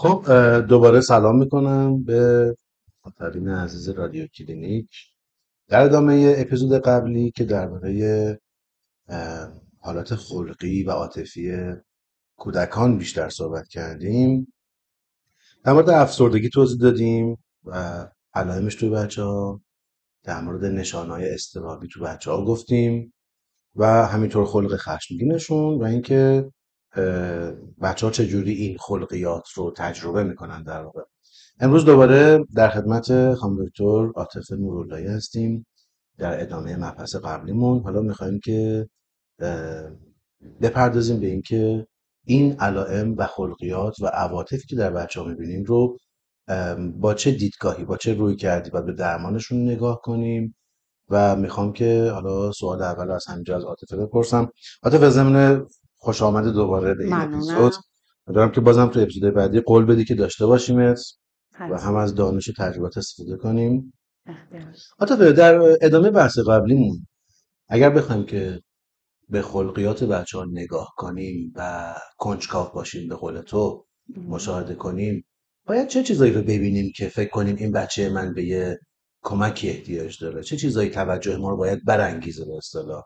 خب دوباره سلام میکنم به مخاطبین عزیز رادیو کلینیک. در ادامه اپیزود قبلی که درباره حالات خلقی و عاطفی کودکان بیشتر صحبت کردیم، در مورد افسردگی توضیح دادیم و علائمش تو بچه‌ها، در مورد نشانه‌های اضطرابی تو بچه‌ها گفتیم و همینطور خلق خشمگینشون و اینکه بچه‌ها چجوری این خلقیات رو تجربه میکنن. در واقع امروز دوباره در خدمت خانم دکتر عاطفه نوراللهی هستیم در ادامه مبحث قبلیمون. حالا میخوایم که بپردازیم به اینکه این علائم و خلقیات و عواطفی که در بچه‌ها میبینیم رو با چه دیدگاهی، با چه روی کردی باید به درمانشون نگاه کنیم. و میخوام که حالا سوال اول از همینجا از عاطفه بپرسم. عاطفه، ضمن خوش آمد دوباره به این اپیزود. امیدوارم که بازم تو اپیزود بعدی قول بدی که داشته باشیمت و هم از دانش و تجربات استفاده کنیم. عاطفه، در ادامه بحث قبلیمون اگر بخوایم که به خلقیات بچه‌ها نگاه کنیم و کنجکاو باشیم، به قول تو مشاهده کنیم، باید چه چیزایی رو ببینیم که فکر کنیم این بچه من به یه کمکی احتیاج داره؟ چه چیزایی توجه ما رو باید برانگیزه به اصطلاح؟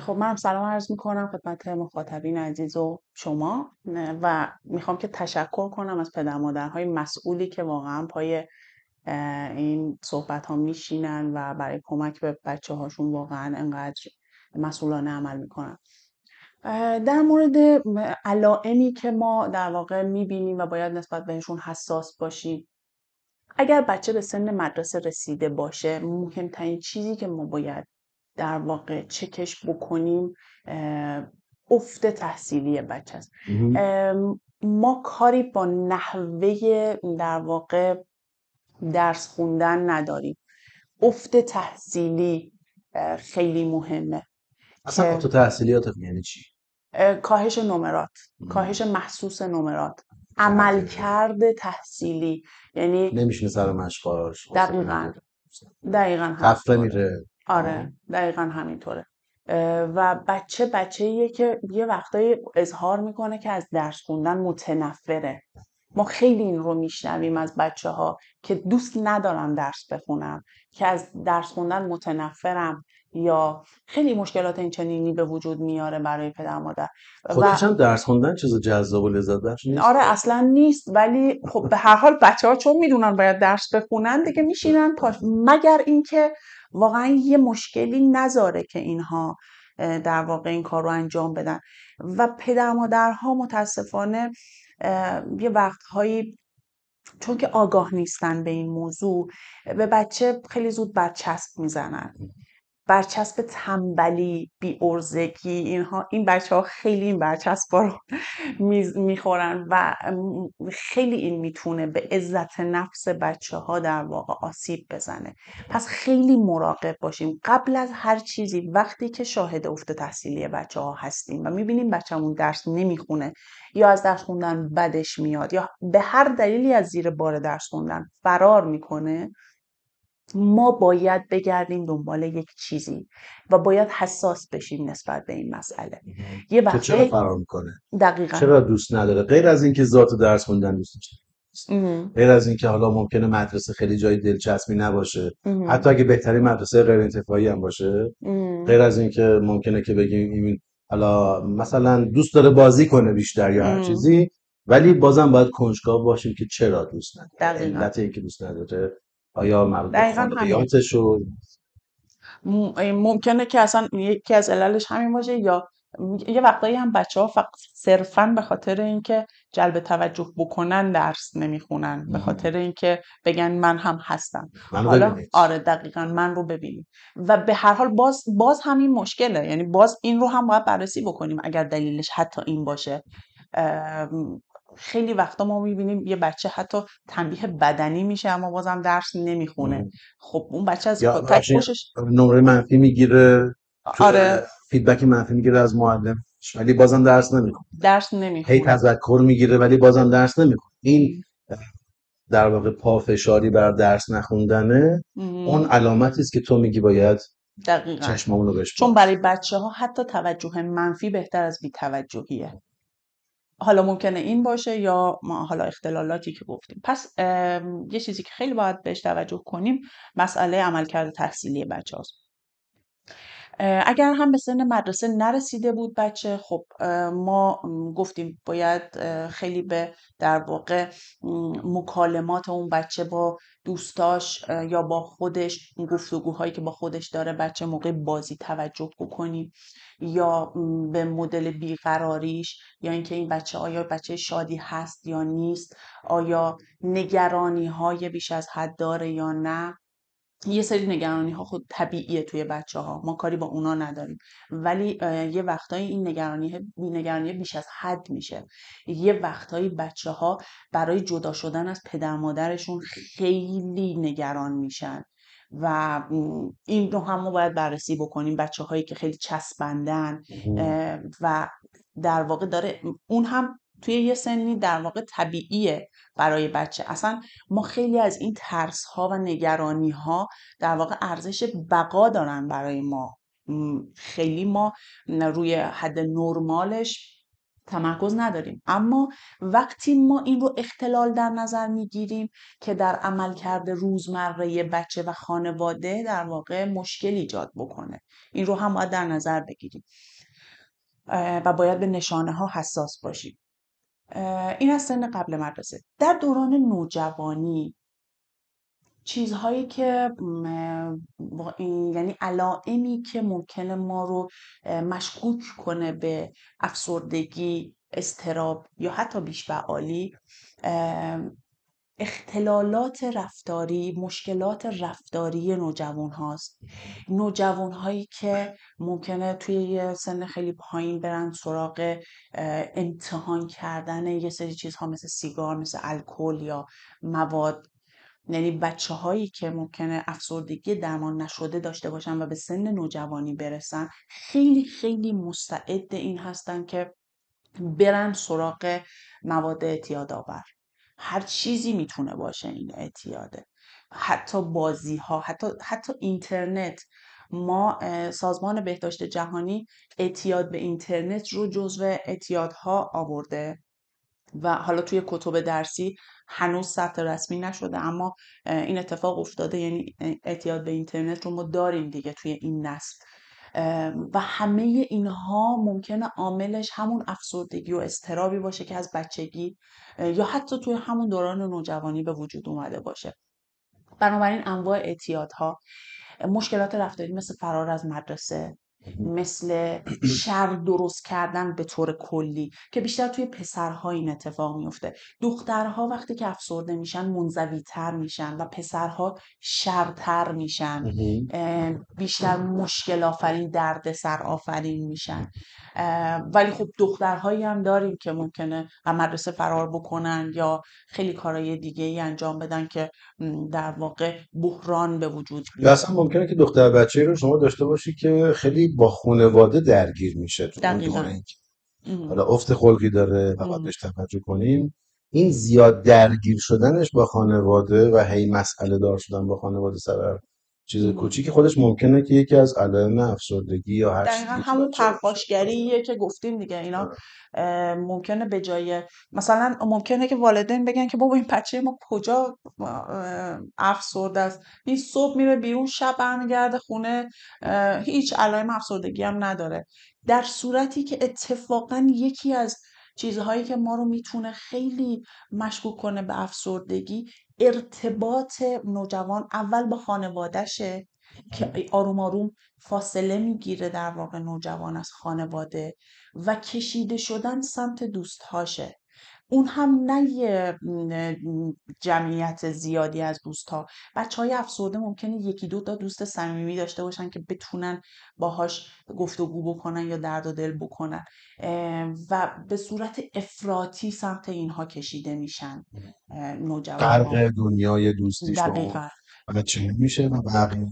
خب منم سلام عرض میکنم خدمت مخاطبین عزیز و شما و میخوام که تشکر کنم از پدر مادرهای مسئولی که واقعا پای این صحبت ها میشینن و برای کمک به بچه هاشون واقعا انقدر مسئولانه عمل میکنن. در مورد علائمی که ما در واقع میبینیم و باید نسبت بهشون حساس باشیم، اگر بچه به سن مدرسه رسیده باشه، مهمترین چیزی که ما باید در واقع چکش بکنیم افت تحصیلی بچه است. ما کاری با نحوه در واقع درس خوندن نداریم. افت تحصیلی خیلی مهمه. اصلا افت تحصیلی یعنی چی؟ کاهش نمرات، کاهش محسوس نمرات، عملکرد تحصیلی، یعنی نمیشونه سر مشقاش. دقیقاً خفه میره. آره دقیقاً همینطوره. و بچه‌ایه که یه وقتایی اظهار میکنه که از درس خوندن متنفره. ما خیلی این رو میشنویم از بچه‌ها که دوست ندارم درس بخونم، که از درس خوندن متنفرم، یا خیلی مشکلات این چنینی به وجود میاره برای پدر مادر. خودش هم درس خوندن چیز جذاب و لذت بخش نیست. آره اصلا نیست، ولی خب به هر حال بچه‌ها چون میدونن باید درس بخونن دیگه میشینن پاش، مگر اینکه واقعا یه مشکلی نذاره که اینها در واقع این کار رو انجام بدن. و پدر مادرها متاسفانه یه وقتهایی چون که آگاه نیستن به این موضوع، به بچه خیلی زود برچسب میزنن، برچسب تنبلی، بی‌ارزگی، اینها. این بچه‌ها خیلی این برچسبا رو میخورن و خیلی این میتونه به عزت نفس بچه‌ها در واقع آسیب بزنه. پس خیلی مراقب باشیم. قبل از هر چیزی وقتی که شاهد افت تحصیلی بچه‌ها هستیم و میبینیم بچه‌مون درس نمیخونه یا از درس خوندن بدش میاد یا به هر دلیلی از زیر بار درس خوندن فرار میکنه، ما باید بگردیم دنبال یک چیزی و باید حساس بشیم نسبت به این مسئله. یه وقتی چرا فرار میکنه؟ دقیقاً چرا دوست نداره؟ غیر از اینکه ذات درس خوندن دوست نداره، غیر از اینکه حالا ممکنه مدرسه خیلی جای دلچسبی نباشه، حتی اگه بهترین مدرسه غیر انتفاعی هم باشه، غیر از اینکه ممکنه که بگیم این حالا مثلا دوست داره بازی کنه بیشتر یا هر چیزی، ولی بازم باید کنجکاو باشیم که چرا دوست نداره. علت اینکه دوست نداره آیا مربوط شو ممکنه که اصلا یکی از عللش همین باشه، یا یه وقتایی هم بچه‌ها فقط صرفاً به خاطر اینکه جلب توجه بکنن درس نمیخونن، به خاطر اینکه بگن من هم هستم. حالا آره دقیقاً من رو ببینید. و به هر حال باز همین مشکله، یعنی باز این رو هم باید بررسی بکنیم اگر دلیلش حتی این باشه. خیلی وقتا ما میبینیم یه بچه حتی تنبیه بدنی میشه اما بازم درس نمیخونه. خب اون بچه از تک خوشش نمره منفی میگیره. آره فیدبک منفی میگیره از معلم ولی بازم درس نمیخونه. هی تذکر میگیره ولی بازم درس نمیخونه. این در واقع پافشاری بر درس نخوندنه. اون علامتی است که تو میگی باید دقیقاً چشمامونو بهش، چون برای بچه‌ها حتی توجه منفی بهتر از بی‌توجهیه. حالا ممکنه این باشه یا ما حالا اختلالاتی که گفتیم. پس یه چیزی که خیلی باید بهش توجه کنیم مسئله عملکرد تحصیلی بچه‌هاست. اگر هم به سن مدرسه نرسیده بود بچه، خب ما گفتیم باید خیلی به در واقع مکالمات اون بچه با دوستاش یا با خودش، گفتگوهایی که با خودش داره بچه موقع بازی توجه بکنیم، یا به مدل بیقراریش، یا اینکه این بچه آیا بچه شادی هست یا نیست، آیا نگرانی های بیش از حد داره یا نه. یه سری نگرانی ها خود طبیعیه توی بچه ها، ما کاری با اونا نداریم، ولی یه وقتایی این نگرانی بیش از حد میشه. یه وقتایی بچه ها برای جدا شدن از پدر مادرشون خیلی نگران میشن و این رو هم ما باید بررسی بکنیم. بچه هایی که خیلی چسبندن و در واقع داره اون هم توی یه سنی در واقع طبیعیه برای بچه. اصلا ما خیلی از این ترس ها و نگرانی ها در واقع ارزش بقا دارن برای ما. خیلی ما روی حد نرمالش تمرکز نداریم، اما وقتی ما این رو اختلال در نظر میگیریم که در عملکرد روزمره بچه و خانواده در واقع مشکل ایجاد بکنه، این رو هم باید در نظر بگیریم و باید به نشانه ها حساس باشیم. این از سن قبل مدرسه. در دوران نوجوانی چیزهایی که یعنی علائمی که ممکنه ما رو مشکوک کنه به افسردگی، اضطراب یا حتی بیش‌فعالی، اختلالات رفتاری، مشکلات رفتاری نوجوان هاست. نوجوان هایی که ممکنه توی یه سن خیلی پایین برن سراغ امتحان کردن یه سری چیزها مثل سیگار، مثل الکل یا مواد، یعنی بچه هایی که ممکنه افسردگی درمان نشده داشته باشن و به سن نوجوانی برسن خیلی خیلی مستعد این هستن که برن سراغ مواد اعتیادآور. هر چیزی میتونه باشه این اعتیاده، حتی بازی ها، حتی اینترنت. ما سازمان بهداشت جهانی اعتیاد به اینترنت رو جزو اعتیادها آورده و حالا توی کتب درسی هنوز ثبت رسمی نشده، اما این اتفاق افتاده، یعنی اعتیاد به اینترنت رو ما داریم دیگه توی این نسل. و همه اینها ممکنه عاملش همون افسردگی و اضطرابی باشه که از بچگی یا حتی توی همون دوران نوجوانی به وجود اومده باشه. بنابراین انواع اعتیادها، مشکلات رفتاری مثل فرار از مدرسه، مثل شر درست کردن به طور کلی که بیشتر توی پسرها این اتفاق میفته. دخترها وقتی که افسرده میشن منزوی‌تر میشن و پسرها شرتر میشن، بیشتر مشکل آفرین، درد سر آفرین میشن. ولی خب دخترهایی هم داریم که ممکنه از مدرسه فرار بکنن یا خیلی کارهای دیگه‌ای انجام بدن که در واقع بحران به وجود بیاد. اصلا ممکنه که دختر بچه‌ای رو شما داشته باشی که خیلی با خانواده درگیر میشه تو اون دوران، حالا افت خلقی داره، فقط بهش توجه کنیم. این زیاد درگیر شدنش با خانواده و هی مسئله دار شدن با خانواده سر چیز کوچیکی خودش ممکنه که یکی از علائم افسردگی یا هر چیزی، دقیقاً همون پرخاشگریه که گفتیم دیگه. اینا ممکنه به جای مثلا ممکنه که والدین بگن که بابا این بچه ما کجا افسرده است، این صبح میره بیرون شب برمیگرده خونه هیچ علائم افسردگی هم نداره، در صورتی که اتفاقاً یکی از چیزهایی که ما رو میتونه خیلی مشکوک کنه به افسردگی ارتباط نوجوان اول با خانوادهشه که آروم آروم فاصله میگیره در واقع نوجوان از خانواده و کشیده شدن سمت دوستهاشه، اون هم نه جمعیت زیادی از دوستها. بچه‌های افسرده ممکنه یکی دو تا دوست صمیمی داشته باشن که بتونن باهاش گفتگو بکنن یا درد و دل بکنن و به صورت افراطی سمت اینها کشیده میشن نوجوانان. غرق دنیای دوستیش بچه میشه و بقیه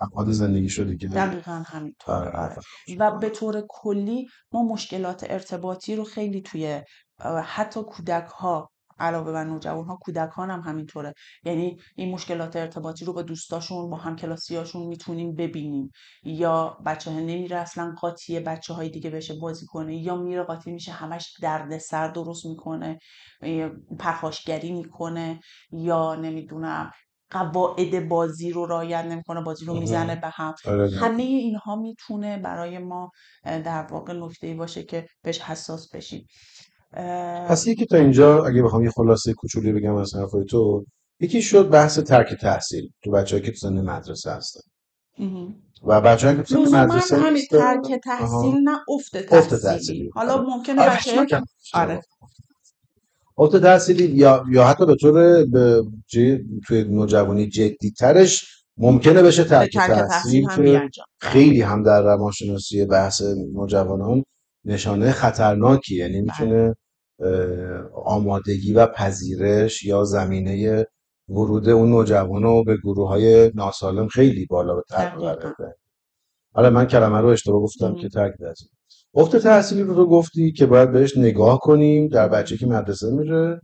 عقد زندگی شده که دقیقاً همینطوره. و به طور کلی ما مشکلات ارتباطی رو خیلی توی حتی کودک ها علاوه بر نوجوان‌ها کودکان هم همینطوره. یعنی این مشکلات ارتباطی رو با دوستاشون، با همکلاسیاشون میتونیم ببینیم، یا بچه‌ها نمیره اصلا قاطی بچه‌های دیگه بشه بازی کنه، یا میره قاطی میشه همش دردسر درست میکنه، پرخاشگری میکنه، یا نمیدونم قواعد بازی رو رعایت نمیکنه، بازی رو میزنه به هم. همه اینها میتونه برای ما در واقع نکته‌ای باشه که بهش حساس بشیم. پس یکی تا اینجا اگه بخوام یه خلاصه کوچولی بگم از حرفای تو، یکی شد بحث ترک تحصیل تو بچه‌ای که تو سن مدرسه هستن و بچه‌ای که تو سن مدرسه هستن. همین ترک تحصیل نه، افت تحصیلی. حالا ممکنه بچه‌ای که افت تحصیلی یا حتی به طور توی نوجوانی جدی‌ترش ممکنه بشه ترک تحصیل که خیلی هم در روانشناسی بحث نوجوانان نشانه خطرناکی، یعنی میتونه آمادگی و پذیرش یا زمینه ورود اون نوجوانو به گروه‌های ناسالم خیلی بالا به تر ببره. حالا من کلمه رو اشتباه گفتم که ترک داشت. افت تحصیلی رو گفتی که باید بهش نگاه کنیم در بچه‌ای که مدرسه میره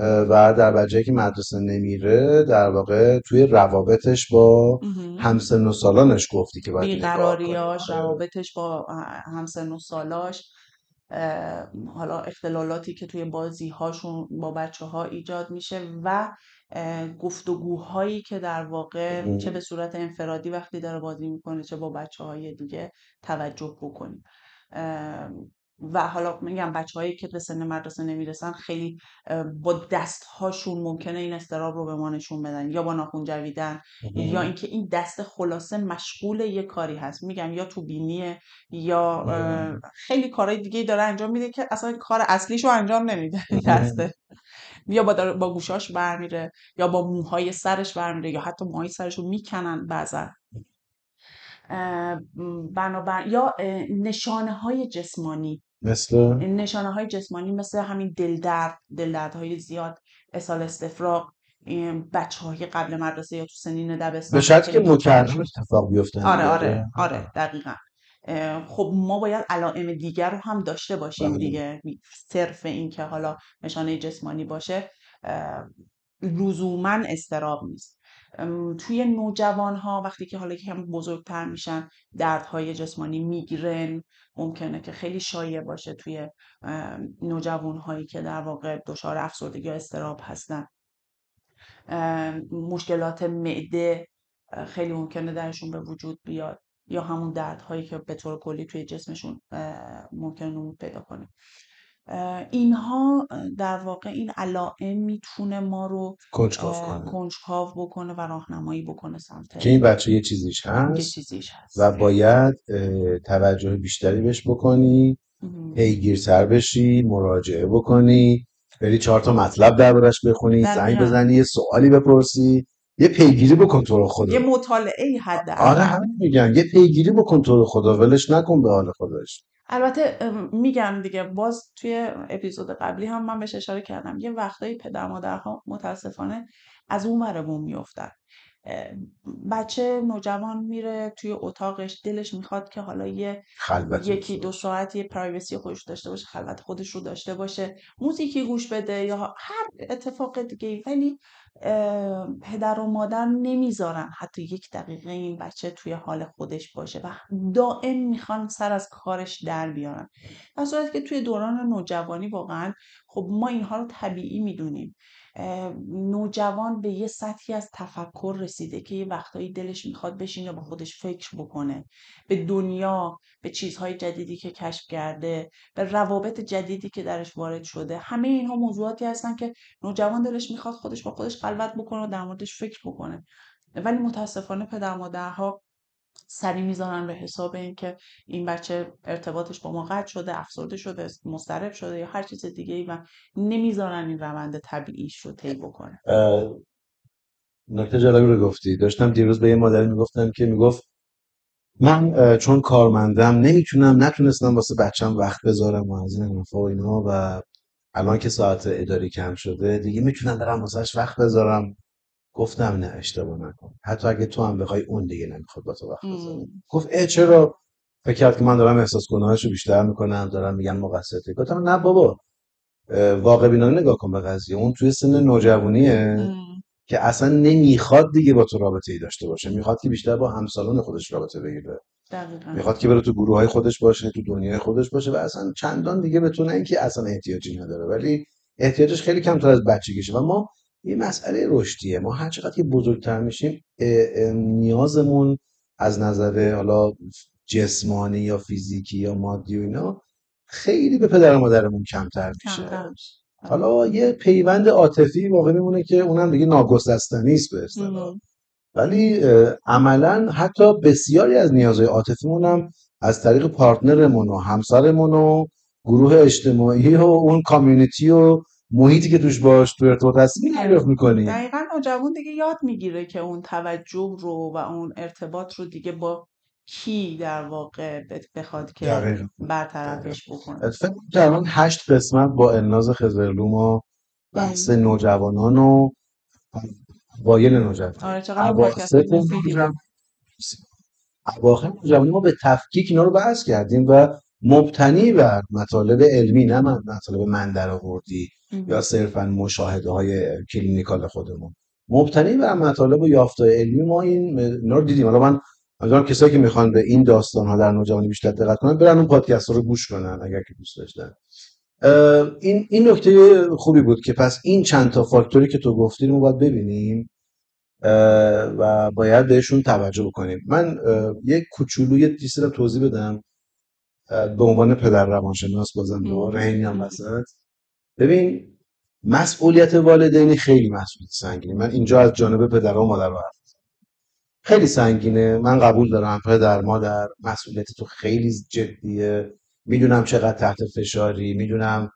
و در بچه‌ای که مدرسه نمیره، در واقع توی روابطش با همسن و سالانش گفتی که باید بیقراریاش، روابطش با همسن و سالاش، حالا اختلالاتی که توی بازی‌هاشون با بچه‌ها ایجاد میشه و گفتگوهایی که در واقع چه به صورت انفرادی وقتی داره بازی میکنه چه با بچه‌های دیگه توجه بکنیم. و حالا میگم بچه‌هایی که به سن مدرسه نمیرسن خیلی با دست‌هاشون ممکنه این اضطراب رو به ما نشون بدن، یا با ناخن جویدن، یا اینکه این دست خلاصه مشغول یه کاری هست، میگم یا تو بینیه یا خیلی کارهای دیگه داره انجام میده که اصلا کار اصلیشو انجام نمیده دسته، یا با گوشاش برمیره، یا با موهای سرش برمیره، یا حتی موهای سرشو میکنن بعضا. بنابراین یا نشانه‌های جسمانی، مثل همین دلدردهای زیاد، اسهال استفراغ، بچه‌های قبل مدرسه یا تو سنین دبستان، به شرطی که مکرر اتفاق بیفته. آره دقیقاً. خب ما باید علائم دیگر رو هم داشته باشیم دیگه، صرف این که حالا نشانه جسمانی باشه لزوماً اضطراب نیست. توی نوجوان‌ها وقتی که حالا که هم بزرگتر میشن دردهای جسمانی، میگرن ممکنه که خیلی شایع باشه توی نوجوان‌هایی که در واقع دچار افسردگی یا اضطراب هستن. مشکلات معده خیلی ممکنه درشون به وجود بیاد، یا همون دردهایی که به طور کلی توی جسمشون ممکنه نمود پیدا کنه. اینها در واقع این علائم میتونه ما رو کنجکاو بکنه و راهنمایی بکنه سمت که این بچه یه چیزیش هست و باید توجه بیشتری بهش بکنی، پیگیرتر بشی، مراجعه بکنی، بری 4 تا مطلب دربارش بخونی، زنگ بزنی، یه سوالی بپرسی، یه پیگیری بکن تو رو خدا، یه مطالعه حداقل. آره همین میگم، یه پیگیری بکن تو رو خدا، ولش نکن به حال خودش. البته میگم دیگه، باز توی اپیزود قبلی هم من بهش اشاره کردم، یه وقتایی پدر مادرها متاسفانه از اون ورمون میافتن. بچه نوجوان میره توی اتاقش، دلش میخواد که حالا یکی 2 ساعت یه پرایوسی خودش داشته باشه، خلوت خودش رو داشته باشه، موسیقی گوش بده یا هر اتفاق دیگه، ولی پدر و مادر نمیذارن حتی 1 دقیقه این بچه توی حال خودش باشه و دائم میخوان سر از کارش در بیارن، در صورتی که توی دوران نوجوانی واقعا خب ما اینها رو طبیعی میدونیم. نوجوان به یه سطحی از تفکر رسیده که یه وقتایی دلش میخواد بشینه با خودش فکر بکنه، به دنیا، به چیزهای جدیدی که کشف کرده، به روابط جدیدی که درش وارد شده. همه اینها موضوعاتی هستن که نوجوان دلش میخواد خودش با خودش خلوت بکنه و در موردش فکر بکنه، ولی متاسفانه پدر مادرها سری میذارن به حساب این که این بچه ارتباطش با ما قطع شده، افسرده شده، مضطرب شده یا هر چیز دیگه‌ای و نمیذارن این روند طبیعیش رو طی بکنه. نکته جالبی رو گفتی. داشتم دیروز به یه مادری میگفتم که میگفت من چون کارمندم نتونستم واسه بچه‌م وقت بذارم و از این حرفا و اینا، و الان که ساعت اداری کم شده دیگه میتونم برم واسش وقت بذارم. گفتم نه، اشتباه نکن، حتی اگه تو هم بخوای اون دیگه نمیخواد با تو وقت بذاره. گفت چرا؟ فکر کرد که من دارم احساس گناهش رو بیشتر میکنم، دارم میگم مقصره. گفتم نه بابا، واقع بینانه نگاه کن به قضیه. اون توی سن نوجوانیه که اصلا نمیخواد دیگه با تو رابطه ای داشته باشه، میخواد که بیشتر با همسالان خودش رابطه بگیره، میخواد که بره تو گروه های خودش باشه، تو دنیای خودش باشه و اصلا چندان دیگه به تو نه اینکه اصلا احتیاجی نداره، ولی احتیاجش خیلی کمتر از بچگیشه. و ما یه مسئله رشدیه، ما هر چقدر که بزرگتر میشیم نیازمون از نظر حالا جسمانی یا فیزیکی یا مادی و اینا خیلی به پدر و مادرمون کمتر میشه. حالا یه پیوند عاطفی واقع میمونه که اونم دیگه ناگسستنی است به اصطلاح، ولی عملا حتی بسیاری از نیازهای عاطفیمون هم از طریق پارتنرمون و همسرمون و گروه اجتماعی و اون کامیونیتی و محیطی که توش باش تو ارتباط هستی تعریف می‌کنی. دقیقاً نوجوان دیگه یاد میگیره که اون توجه رو و اون ارتباط رو دیگه با کی در واقع بخواد که برطرفش بکنه. فکر می‌کنم 8 قسمت با الناز خزرلوما بحث نوجوانان و اوایل نوجوانی. آره چقدر پادکست خوبیه. اواخر نوجوانی ما به تفکیک اینا رو بحث کردیم و مبتنی بر مطالب علمی، نه مطالب من درآوردی یا صرفاً مشاهده‌های کلینیکال خودمون، مبتنی بر مطالب و یافته‌های علمی ما اینا رو دیدیم. حالا من امیدوارم کسایی که میخوان به این داستان‌ها در نوجوانی بیشتر دقت کنن برن اون پادکست رو گوش کنن اگر که دوست داشتن. این نکته خوبی بود که پس این چند تا فاکتوری که تو گفتی رو باید ببینیم و باید بهشون توجه بکنیم. من یک کوچولوی چیزی رو توضیح بدم به عنوان پدر روانشناس، بازم دوباره اینم وسط. ببین مسئولیت والدینی خیلی مسئولیت سنگینه. من اینجا از جانب پدر و مادر حرف میزنم، خیلی سنگینه. من قبول دارم پدر مادر مسئولیت تو خیلی جدیه، میدونم چقدر تحت فشاری، میدونم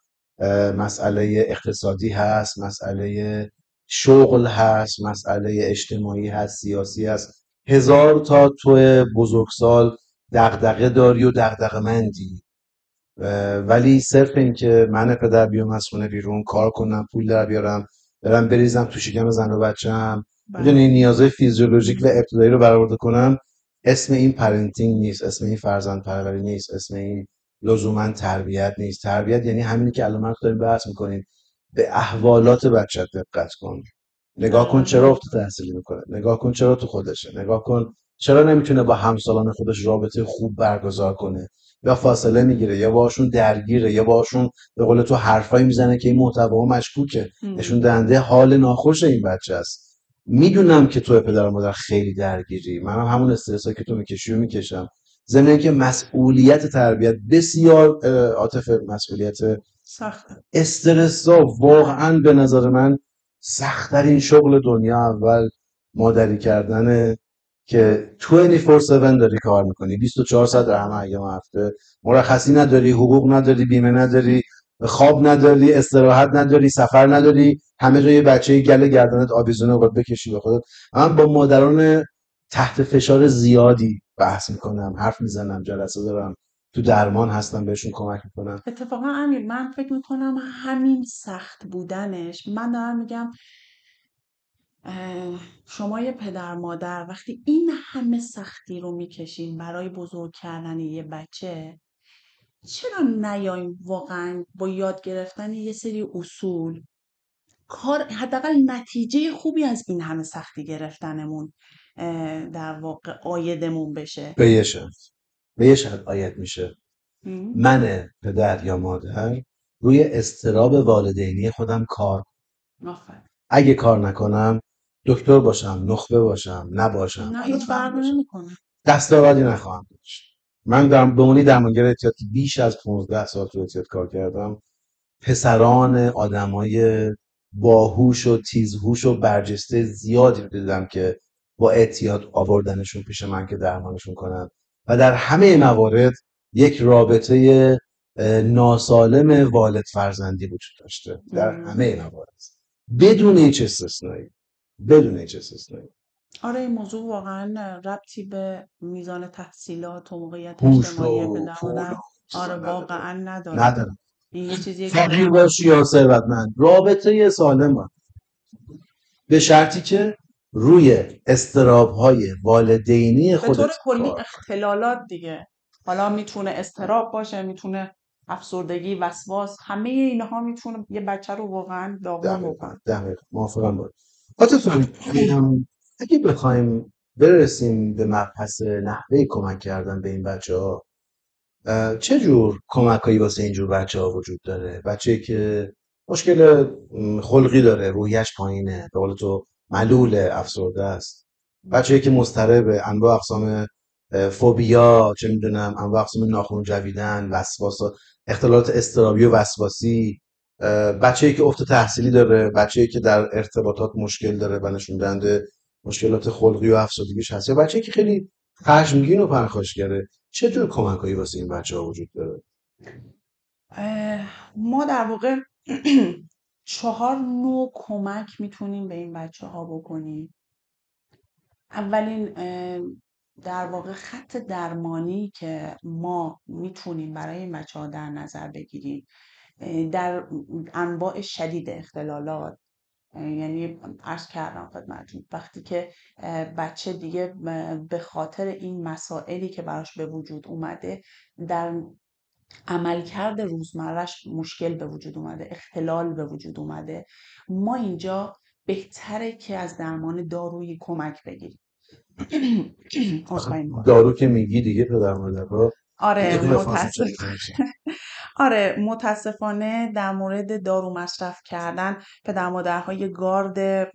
مسئله اقتصادی هست، مسئله شغل هست، مسئله اجتماعی هست، سیاسی هست، هزار تا توی بزرگسال دغدغه داری و دغدغه‌مندی، ولی صرف این که من پدر بیام از خونه بیرون کار کنم، پول در بیارم، برم بریزم تو شکم زن و بچه‌م، میدونی نیازهای فیزیولوژیک و ابتدایی رو برآورده کنم، اسم این پرنتینگ نیست، اسم این فرزند پروری نیست، اسم این لزوماً تربیت نیست. تربیت یعنی همینی که الان ما داریم بحث می‌کنیم، به احوالات بچه‌ت دقت کن، نگاه کن چرا افت تحصیلی می‌کنه، نگاه کن چرا تو خودشه، نگاه کن چرا نمیتونه با همسالان خودش رابطه خوب برگزار کنه، یا فاصله میگیره، یا باشون درگیره، یا باشون به قول تو حرفایی میزنه که این محتوا مشکوکه، نشون دهنده حال ناخوش این بچه است. میدونم که تو پدر و مادر خیلی درگیری، منم همون استرسایی که تو میکشی و میکشم، ضمن اینکه مسئولیت تربیت بسیار عاطفه، مسئولیت سخته، استرسا واقعا به نظر من سخت‌ترین شغل دنیا اول مادری کردنه که 24/7 داری کار میکنی، 24 ساعت در همه ایام هفته، مرخصی نداری، حقوق نداری، بیمه نداری، خواب نداری، استراحت نداری، سفر نداری، همه جای بچه گله گردنت آویزونه باید بکشی به خودت. من با مادران تحت فشار زیادی بحث میکنم، حرف میزنم، جلسه دارم، تو درمان هستم، بهشون کمک میکنم. اتفاقا امیر من فکر میکنم همین سخت بودنش، من دارم میگم شما یه پدر مادر وقتی این همه سختی رو میکشین برای بزرگ کردن یه بچه، چرا نیاین واقعا با یاد گرفتن یه سری اصول کار، حداقل نتیجه خوبی از این همه سختی گرفتنمون در واقع عایدمون بشه؟ به یه شرط عاید میشه. من پدر یا مادر روی اضطراب والدینی خودم کار نفرد. اگه کار نکنم، دکتر باشم، نخبه باشم، نباشم، نه هیچ فرقی نمی‌کنه، دستاوردی نخواهم داشت. من به عنوان درمانگر اعتیاد که بیش از 15 سال تو اعتیاد کار کردم، پسران آدمای باهوش و تیزهوش و برجسته زیادی دیدم که با اعتیاد آوردنشون پیش من که درمانشون کنم و در همه موارد یک رابطه ناسالم والد فرزندی وجود داشته، در همه موارد، بدون هیچ استثنایی. آره این موضوع واقعا ربطی به میزان تحصیلات و موقعیت اجتماعی پدر آره واقعا نداره. این یه چیزیه که فقیر باشی یا ثروتمند، رابطه سالم باشه، به شرطی که روی اضطراب‌های والدینی خودت به طور کلی اختلالات دیگه، حالا میتونه اضطراب باشه، میتونه افسردگی، وسواس، همه اینها میتونه یه بچه رو واقعا داغون بکنه. دقیقاً موافقم بود. عاطفه اگه بخوایم برسیم به مبحث نحوه کمک کردن به این بچه‌ها، چه جور کمکایی واسه اینجور بچه‌ها وجود داره؟ بچه‌ای که مشکل خلقی داره، روحیش پایینه، به قول تو ملول، افسرده است. بچه‌ای که مضطربه، انواع اقسام فوبیا، چه میدونم، انواع اقسام ناخن جویدن، وسواس، اختلالات اضطرابی و وسواسی، بچه‌ای که افت تحصیلی داره، بچه‌ای که در ارتباطات مشکل داره و نشون دهنده مشکلات خلقی و افسردگیش هست، یا بچه‌ای که خیلی خشمگین و پرخاشگره، چه جور کمکایی واسه این بچه‌ها وجود داره؟ ما در واقع 4 نوع کمک میتونیم به این بچه‌ها بکنیم. اولین در واقع خط درمانی که ما میتونیم برای این بچه‌ها در نظر بگیریم در انواع شدید اختلالات، یعنی عرض کردم خدمتتون وقتی که بچه دیگه به خاطر این مسائلی که براش به وجود اومده در عملکرد روزمرهش مشکل به وجود اومده، اختلال به وجود اومده، ما اینجا بهتره که از درمان دارویی کمک بگیریم. دارو که میگی دیگه پدر مادرها آره متاسفانه در مورد دارو مصرف کردن پدر مادرها یه گارد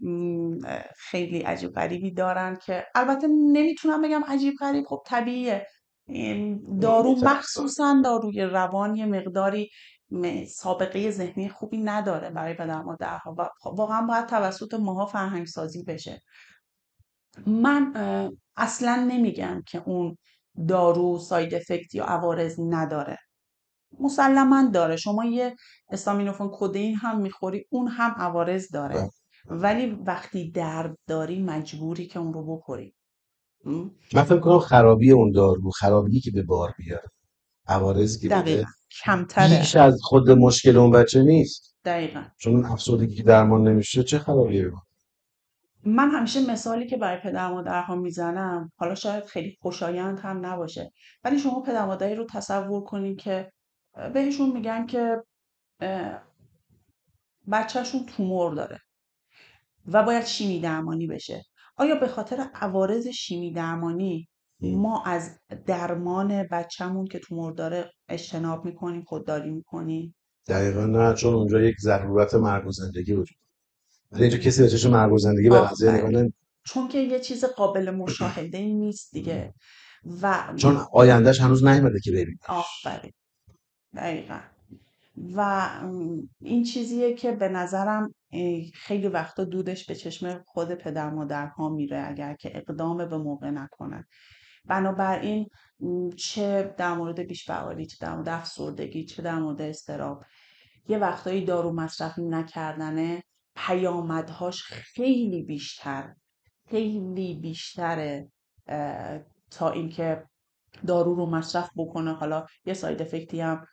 خیلی عجیب غریبی دارن که البته نمیتونم بگم عجیب غریب، خب طبیعیه. دارو مخصوصا داروی روان یه مقداری سابقه ذهنی خوبی نداره برای پدر مادرها و واقعا باید توسط ماها فرهنگسازی بشه. من اصلا نمیگم که اون دارو ساید افکت یا عوارض نداره، مسلماً داره. شما یه استامینوفن کدئین هم میخوری، اون هم عوارض داره، ولی وقتی درد داری مجبوری که اون رو بخوری. من فکر کنم خرابی اون دارو، خرابی که به بار بیاره، عوارض که دقیقاً کمتره، بیش از خود مشکل اون بچه نیست. دقیقاً چون اون افسردگی که درمان نمیشه چه خرابیه به بار. من همیشه مثالی که برای پدر مادرها میزنم، حالا شاید خیلی خوشایند هم نباشه، ولی شما پدر مادری رو تصور کنین که بهشون میگن که بچهشون تومور داره و باید شیمی درمانی بشه. آیا به خاطر عوارض شیمی درمانی ما از درمان بچه‌مون که تومور داره اجتناب میکنیم، خودداری میکنیم؟ دقیقاً نه، چون اونجا یک ضرورت مرگ و زندگی وجود داره. اینجا کسی بچه‌ش مرگ و زندگی به قضیه نگاه نمی‌کنه، چون که یه چیز قابل مشاهده نیست دیگه و چون آیندهش هنوز نیومده که ببینیم. آفرین، دقیقا. و این چیزیه که به نظرم خیلی وقتا دودش به چشم خود پدر مادرها میره اگر که اقدام به موقع نکنن. بنابراین چه در مورد بیش‌فعالی، چه در مورد افسردگی، چه در مورد اضطراب، یه وقتایی دارو مصرف نکردنه پیامدهاش خیلی بیشتره تا اینکه دارو رو مصرف بکنه، حالا یه ساید افکتی هم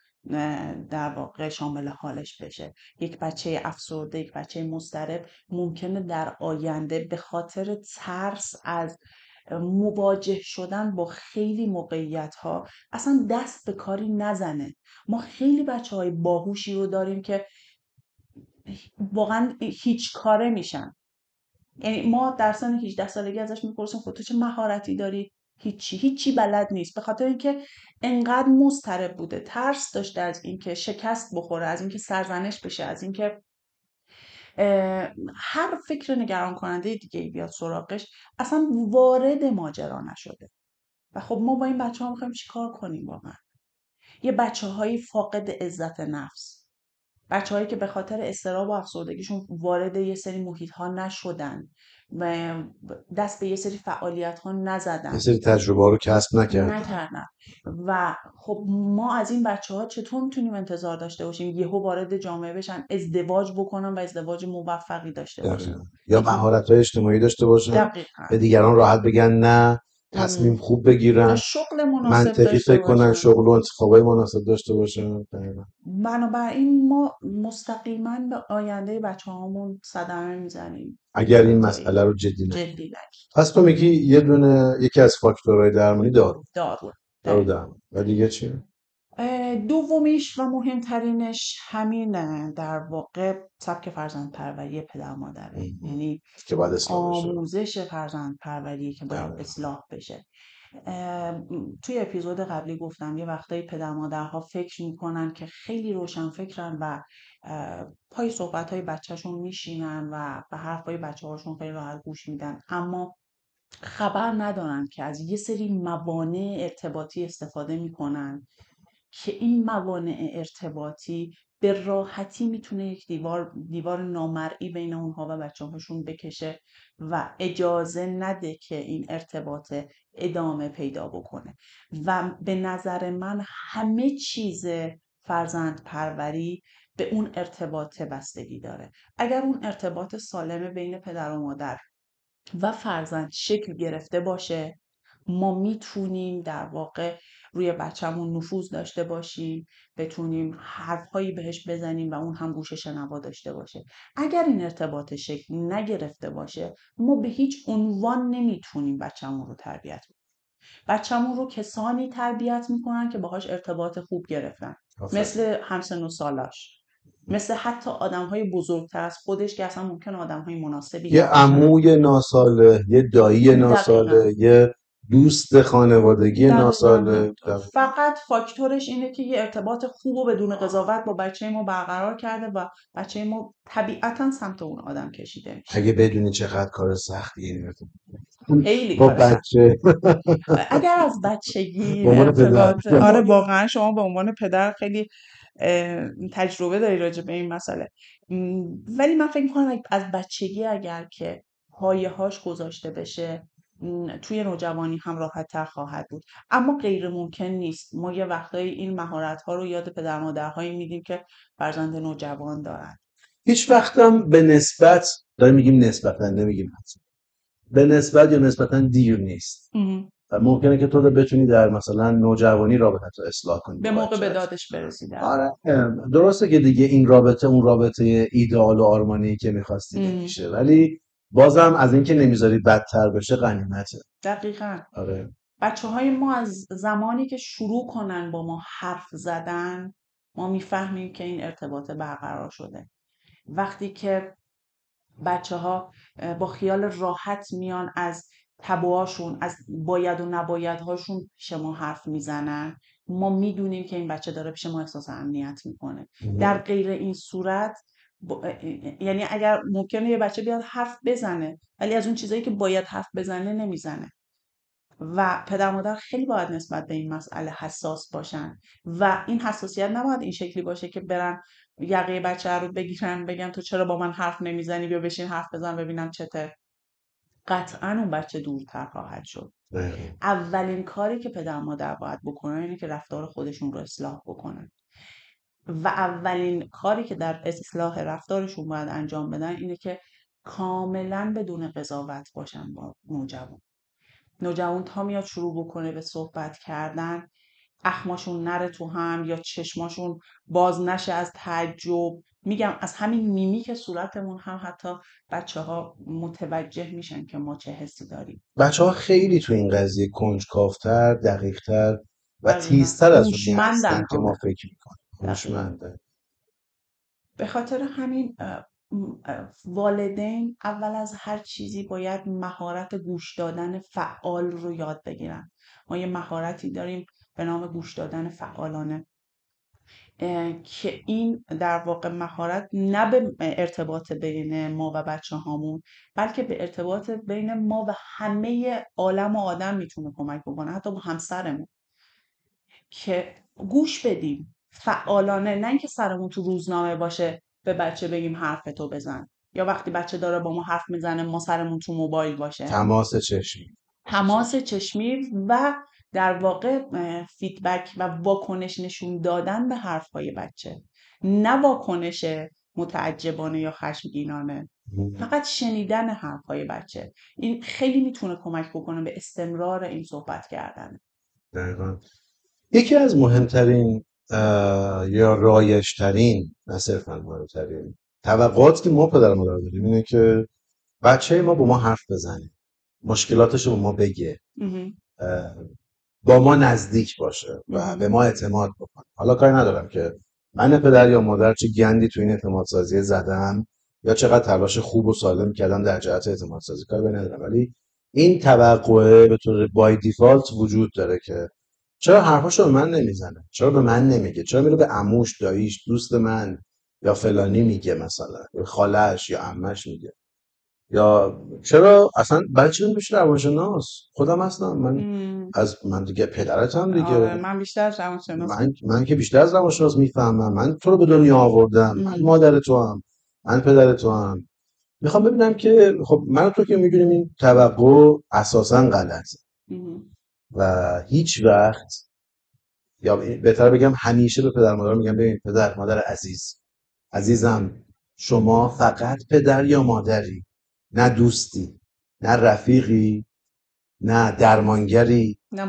در واقع شامل حالش بشه. یک بچه افسرده، یک بچه مضطرب ممکنه در آینده به خاطر ترس از مواجه شدن با خیلی موقعیت‌ها اصلا دست به کاری نزنه. ما خیلی بچه‌های باهوشی رو داریم که واقعا هیچ کاره میشن. یعنی ما در سن 18 سالگی ازش میپرسیم خب تو چه مهارتی داری؟ هیچی بلد نیست، به خاطر اینکه انقدر مضطرب بوده، ترس داشته از اینکه شکست بخوره، از اینکه سرزنش بشه، از اینکه هر فکر نگران کننده دیگه بیاد سراغش، اصلا وارد ماجرا نشده. و خب ما با این بچه‌ها می‌خوایم چیکار کنیم واقعا؟ یه بچه‌های فاقد عزت نفس، بچه‌هایی که به خاطر اضطراب و افسردگیشون وارد یه سری محیط‌ها نشدن و دست به یه سری فعالیت‌ها نزدن، یه سری تجربه رو کسب نکردن. و خب ما از این بچه‌ها چطور میتونیم انتظار داشته باشیم یهو وارد جامعه بشن، ازدواج بکنن و ازدواج موفقی داشته باشن، یا مهارت‌های اجتماعی داشته باشن، به دیگران راحت بگن نه، تصمیم خوب بگیرن، شغل مناسب منطقی فکر کنن، شغل و انتخابای مناسب داشته باشن. بنابراین ما مستقیما به آینده بچه‌هامون صدمه میزنیم اگر این مسئله رو جدی نگیریم. پس تو میگی یکی از فاکتورهای درمانی دارو و دیگه چی؟ دومیش و مهمترینش همین در واقع سبک فرزند پروری پدر مادره، یعنی که باید آموزش فرزند پروری که باید اصلاح بشه. توی اپیزود قبلی گفتم یه وقتایی پدر مادرها فکر میکنن که خیلی روشن فکرن و پای صحبت های بچهشون میشینن و به حرفای بچه هاشون خیلی راحت گوش میدن، اما خبر ندارن که از یه سری موانع ارتباطی استفاده میکنن که این موانع ارتباطی به راحتی میتونه یک دیوار نامرئی بین اونها و بچه‌هاشون بکشه و اجازه نده که این ارتباط ادامه پیدا بکنه. و به نظر من همه چیز فرزند پروری به اون ارتباط بستگی داره. اگر اون ارتباط سالم بین پدر و مادر و فرزند شکل گرفته باشه، ما میتونیم در واقع روی بچه‌مون نفوذ داشته باشیم، بتونیم حرفهایی بهش بزنیم و اون هم گوش شنوا داشته باشه. اگر این ارتباط شکل نگرفته باشه، ما به هیچ عنوان نمیتونیم بچه‌مون رو تربیت کنیم. بچه‌مون رو کسانی تربیت میکنن که باهاش ارتباط خوب گرفتن، مثل همسن و سالاش، مثل حتی آدم‌های بزرگتر از خودش که اصلا ممکن آدم‌های مناسبی، یه عموی ناساله، یه دایی ناساله، یه دوست خانوادگی ناساله. فقط فاکتورش اینه که یه ارتباط خوب و بدون قضاوت با بچه ما برقرار کرده و بچه ما طبیعتاً سمت اون آدم کشیده میشه. اگه بدونی چقدر کار سختیه خیلی با بچه اگر از بچگی ارتباط، آره واقعاً شما به عنوان پدر خیلی تجربه داری راجع به این مسئله، ولی من فکر می‌کنم از بچگی اگر که پایه‌هاش گذاشته بشه توی نوجوانی هم راحت‌تر خواهد بود. اما غیر ممکن نیست، ما یه وقتایی این مهارت‌ها رو یاد پدر مادرهایی میدیم که فرزند نوجوان دارن. هیچ وقتم به نسبت داریم میگیم نسبتاً، نمیگیم حتما. به نسبت یا نسبتاً دیر نیست. ممکنه که تو بتونی در مثلا نوجوانی رابطه رو اصلاح کنی، به موقع به دادش برسی. آره درسته که دیگه این رابطه اون رابطه ایدئال و آرمانی که می‌خواستی نمیشه، ولی بازم از اینکه نمیذاری بدتر بشه غنیمته. دقیقاً. آره. بچه‌های ما از زمانی که شروع کنن با ما حرف زدن، ما میفهمیم که این ارتباط برقرار شده. وقتی که بچه‌ها با خیال راحت میان از تبعاشون، از باید و نبایدهاشون پیش ما حرف میزنن، ما میدونیم که این بچه داره پیش ما احساس امنیت میکنه. در غیر این صورت یعنی اگر ممکنه یه بچه بیاد حرف بزنه ولی از اون چیزایی که باید حرف بزنه نمیزنه. و پدر مادر خیلی باید نسبت به این مسئله حساس باشن و این حساسیت نباید این شکلی باشه که برن یقه بچه رو بگیرن بگن تو چرا با من حرف نمیزنی، بیا بشین حرف بزن ببینم چته. قطعاً اون بچه دورتر خواهد شد. اولین کاری که پدر مادر باید بکنن اینه که رفتار خودشون رو اصلاح بکنن و اولین کاری که در اصلاح رفتارشون باید انجام بدن اینه که کاملاً بدون قضاوت باشن با نوجوان. نوجوان تا میاد شروع بکنه به صحبت کردن، اخماشون نره تو هم یا چشماشون باز نشه از تعجب. میگم از همین میمیک صورتمون هم حتی بچه‌ها متوجه میشن که ما چه حسی داریم. بچه‌ها خیلی تو این قضیه کنجکاوتر، دقیق‌تر و تیزتر از اون هستن که ما فکر می‌کنیم. هوشمندن. به خاطر همین والدین اول از هر چیزی باید مهارت گوش دادن فعال رو یاد بگیرن. ما یه مهارتی داریم به نام گوش دادن فعالانه که این در واقع مهارت نه به ارتباط بین ما و بچه هامون بلکه به ارتباط بین ما و همه عالم و آدم میتونه کمک بکنه، حتی با همسرمون، که گوش بدیم فعالانه، نه اینکه سرمون تو روزنامه باشه به بچه بگیم حرفتو بزن، یا وقتی بچه داره با ما حرف میزنه ما سرمون تو موبایل باشه. تماس چشمی و در واقع فیدبک و واکنش نشون دادن به حرفهای بچه، نه واکنش متعجبانه یا خشمگینانه، فقط شنیدن حرفهای بچه. این خیلی میتونه کمک بکنه به استمرار این صحبت کردن. دقیقاً. یکی از مهمترین یا رایج‌ترین، نه صرفاً مهمترین، توقعاتی که ما پدر و مادر داریم اینه که بچه ما با ما حرف بزنه، مشکلاتش رو با ما بگه، با ما نزدیک باشه و به ما اعتماد بکنه. حالا کاری ندارم که من پدر یا مادر چه گندی تو این اعتماد سازی زدم یا چقدر تلاش خوب و سالم کردم در جهت اعتماد سازی، کاری ندارم، ولی این توقعه به طور بای دیفالت وجود داره که چرا حرفاشو به من نمیزنه، چرا به من نمیگه، چرا میره به عموش، داییش، دوست من یا فلانی میگه، مثلا یا خاله‌اش یا عمه‌اش میگه، یا چرا اصلا بچه‌م میشه روانشناس. خودم اصلا من دیگه پدرتم دیگه، آره من بیشتر از روانشناس، من که بیشتر از روانشناس میفهمم، من تو رو به دنیا آوردم، من مادر تو هم، من پدر تو هم. میخوام ببینم که خب من تو که میدونیم این توقع اساسا غلطه و هیچ وقت، یا بهتر بگم همیشه به پدر مادر میگم ببین پدر مادر عزیز، عزیزم شما فقط پدر یا مادری، نه دوستی، نه رفیقی، نه درمانگری، نه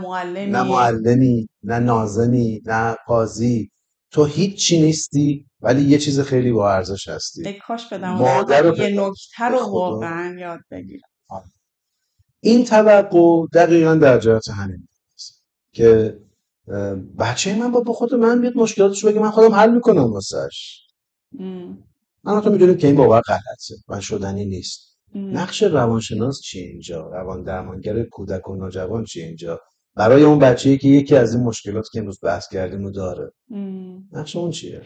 معلمی، نه ناظمی، نه قاضی، تو هیچ چی نیستی ولی یه چیز خیلی با ارزش هستی. کاش بدم یه نکته رو واقعا یاد بگیرم. این توقع دقیقاً در جهت همین که بچه من با خود من بیاد مشکلاتشو بگه من خودم حل میکنم واسش. من تو میدونیم که این باور غلطه و شدنی نیست. نقش روانشناس چی اینجا؟ روان درمانگر کودک و نوجوان چی اینجا؟ برای اون بچه‌ای که یکی از این مشکلات که امروز بحث کردیم رو داره. نقش اون چیه؟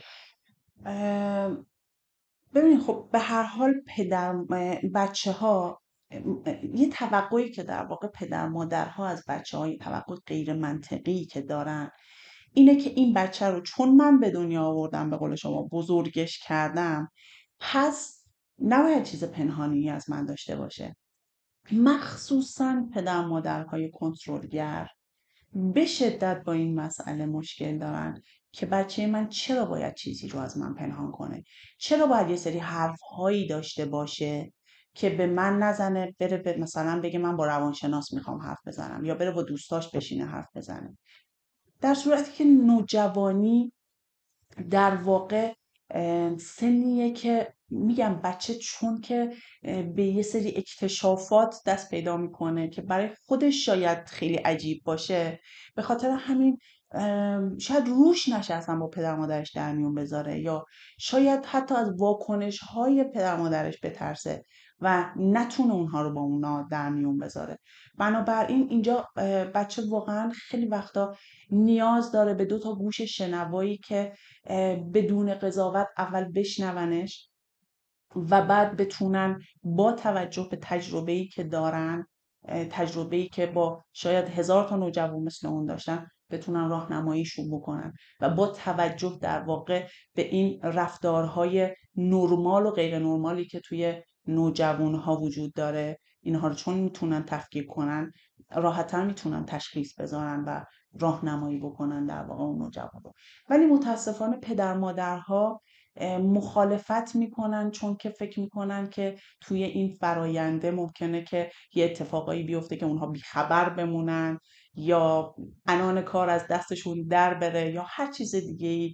ببینید خب به هر حال بچه‌ها یه توقعی که در واقع پدر مادرها از بچه‌ها، یه توقع غیر منطقی که دارن اینه که این بچه رو چون من به دنیا آوردم، به قول شما بزرگش کردم، پس نباید چیز پنهانی از من داشته باشه. مخصوصاً پدر مادرهای کنترلگر به شدت با این مسئله مشکل دارن که بچه من چرا باید چیزی رو از من پنهان کنه، چرا باید یه سری حرفهایی داشته باشه که به من نزنه، بره مثلا بگه من با روانشناس میخوام حرف بزنم یا بره با دوستاش بشینه حرف بزنه، در صورتی که نوجوانی در واقع سنیه که میگم بچه چون که به یه سری اکتشافات دست پیدا میکنه که برای خودش شاید خیلی عجیب باشه، به خاطر همین شاید روش نشه اصلا با پدر مادرش در میون بذاره، یا شاید حتی از واکنش های پدر مادرش بترسه و نتونه اونها رو با اونا در میون بذاره. بنابراین اینجا بچه واقعا خیلی وقتا نیاز داره به 2 تا گوش شنوایی که بدون قضاوت اول بشنونش و بعد بتونن با توجه به تجربه‌ای که دارن، تجربه‌ای که با شاید 1000 تا نوجوان مثل اون داشتن، بتونن راهنماییشون بکنن و با توجه در واقع به این رفتارهای نرمال و غیر نرمالی که توی نوجوان‌ها وجود داره، اینها رو چون میتونن تفکیک کنن، راحت‌تر میتونن تشخیص بذارن و راهنمایی بکنن در واقع اون نوجوان رو. ولی متاسفانه پدر مادرها مخالفت میکنن چون که فکر میکنن که توی این فراینده ممکنه که یه اتفاقایی بیفته که اونها بیخبر بمونن یا عنان کار از دستشون در بره یا هر چیز دیگه‌ای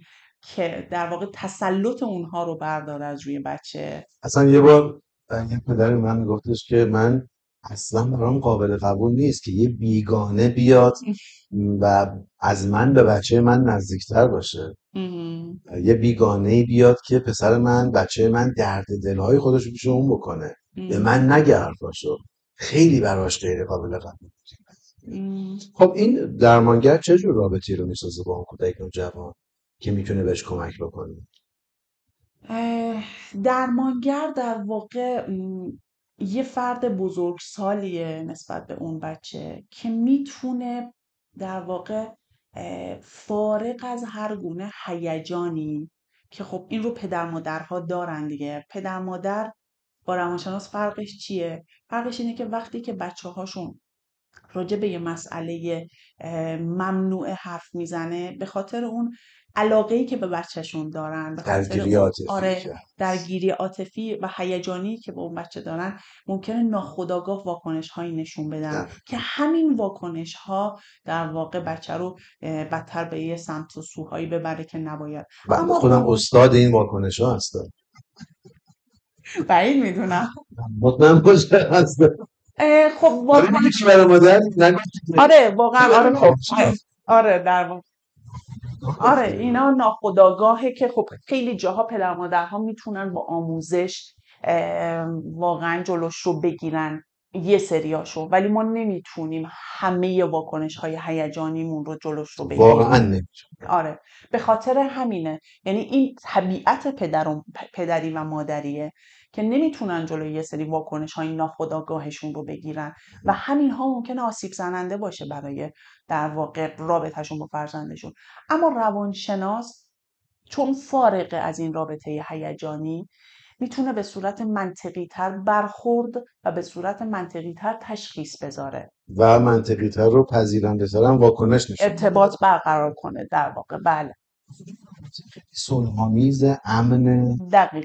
که در واقع تسلط اونها رو برداره از روی بچه. اصلا یه بار یه پدر من گفتش که من اصلا برام قابل قبول نیست که یه بیگانه بیاد و از من به بچه من نزدیکتر باشه. یه بیگانه بیاد که پسر من، بچه من درد دلهای خودش رو پیش اون بکنه، به من نگه حرفاشو، خیلی براش غیر قابل قبول. خب این درمانگر چه جور رابطه‌ای رو می‌سازه با اون کودک جوان که میتونه بهش کمک بکنه؟ درمانگر در واقع یه فرد بزرگسالیه نسبت به اون بچه که میتونه در واقع فارغ از هر گونه هیجانی که خب این رو پدر مادرها دارن دیگه. پدر مادر با روانشناس فرقش چیه؟ فرقش اینه که وقتی که بچه‌هاشون راجع به یه مسئله ممنوعه حرف میزنه، به خاطر اون علاقه‌ای که به بچه‌شون دارن، به خاطر درگیری عاطفی و هیجانی که به اون بچه دارن، ممکنه ناخودآگاه واکنش‌هایی نشون بدن که همین واکنش‌ها در واقع بچه رو بدتر به یه سمت و سوهایی ببره که نباید. من خودم استاد این واکنش‌ها هستم. بعید میدونم. مطمئن باشه هستم. خب واقعا هیچ مادر نگفتید. آره واقعا آره آره در واقع آره اینا ناخودآگاهه که خب خیلی جاها پدر مادرها میتونن با آموزش واقعا جلوش رو بگیرن یه سریاشو، ولی ما نمیتونیم همه واکنش‌های هیجانیمون رو جلوش رو بگیریم، واقعا نمیتونیم. آره به خاطر همینه، یعنی این طبیعت پدری و مادریه که نمیتونن جلوی یه سری واکنش‌های ناخودآگاهشون رو بگیرن و همین‌ها ممکنه آسیب زننده باشه برای در واقع رابطه‌شون با فرزندشون. اما روانشناس چون فارغه از این رابطه هیجانی میتونه به صورت منطقی تر برخورد و به صورت منطقی تر تشخیص بذاره و منطقی تر رو پذیرنده تر هم واکنش نشون ارتباط برقرار کنه در واقع. بله صلح‌آمیز، امن،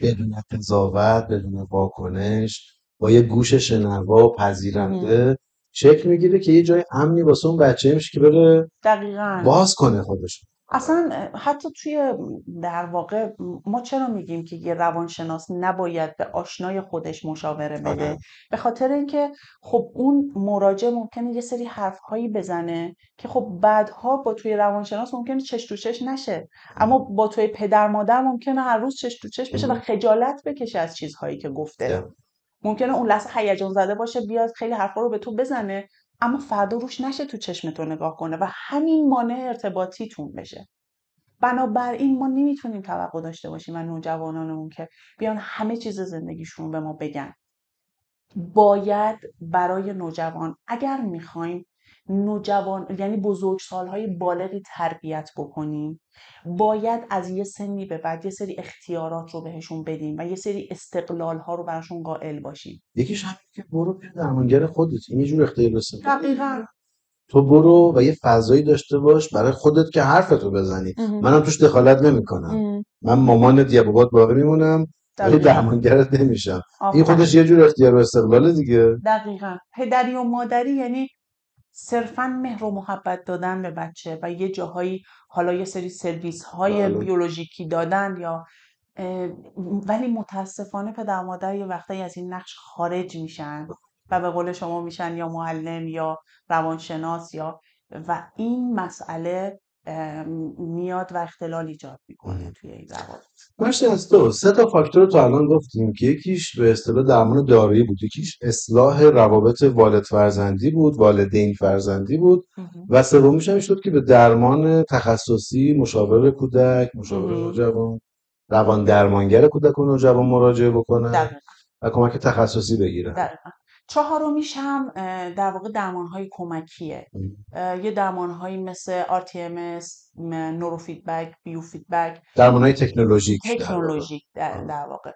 بدون قضاوت، بدون واکنش، با یه گوش شنوا و پذیرنده شکل میگیره که یه جای امنی واسه اون بچه میشه که بره دقیقاً باز کنه خودش. اصلا حتی توی در واقع ما چرا میگیم که یه روانشناس نباید به آشنای خودش مشاوره بده؟ به خاطر اینکه خب اون مراجع ممکنه یه سری حرفهایی بزنه که خب بعدها با توی روانشناس ممکنه چش تو چش نشه، اما با توی پدر مادر ممکنه هر روز چش تو چش بشه و خجالت بکشه از چیزهایی که گفته. ممکنه اون لحظه هیجان زده باشه بیاد خیلی حرفا رو به تو بزنه، اما فردا روش نشه تو چشمتو نگاه کنه و همین مانع ارتباطیتون بشه. بنابراین ما نمیتونیم توقع داشته باشیم و نوجوانانمون که بیان همه چیز زندگیشون به ما بگن. باید برای نوجوان اگر میخوایم نوجوان یعنی بزرگسالهای بالغی تربیت بکنیم، باید از یه سنی به بعد یه سری اختیارات رو بهشون بدیم و یه سری استقلال‌ها رو براشون قائل باشیم. یکیش همین که برو پیش درمانگر خودت، این یه جور اختیار است. دقیقاً. تو برو و یه فضایی داشته باش برای خودت که حرفتو بزنی. منم توش دخالت نمی‌کنم. من مامانت یا بابات باقی میمونم. ولی درمانگرت نمیشم. این خودش یه جور اختیار و استقلاله دیگه. دقیقاً. پدری و مادری یعنی صرفاً مهر و محبت دادن به بچه و یه جاهایی حالا یه سری سرویس های بیولوژیکی دادن یا ولی متاسفانه پدر مادر یه وقتایی از این نقش خارج میشن و به قول شما میشن یا معلم یا روانشناس یا و این مسئله میاد و اختلال ایجاد میکنه توی این روابط. باشه از تو سه تا فاکتور تو الان گفتیم که یکیش به اصطلاح درمان دارویی بود، یکیش اصلاح روابط والد فرزندی بود، والدین فرزندی بود و سومیش هم شد که به درمان تخصصی مشاور کودک، مشاور نوجوان، روان درمانگر کودک و نوجوان مراجعه بکنن و کمک تخصصی بگیرن. چهارمیش هم در واقع درمان‌های کمکیه. یه درمان‌هایی مثل RTMS، نوروفیدبک، بیوفیدبک، درمان‌های تکنولوژیک در واقع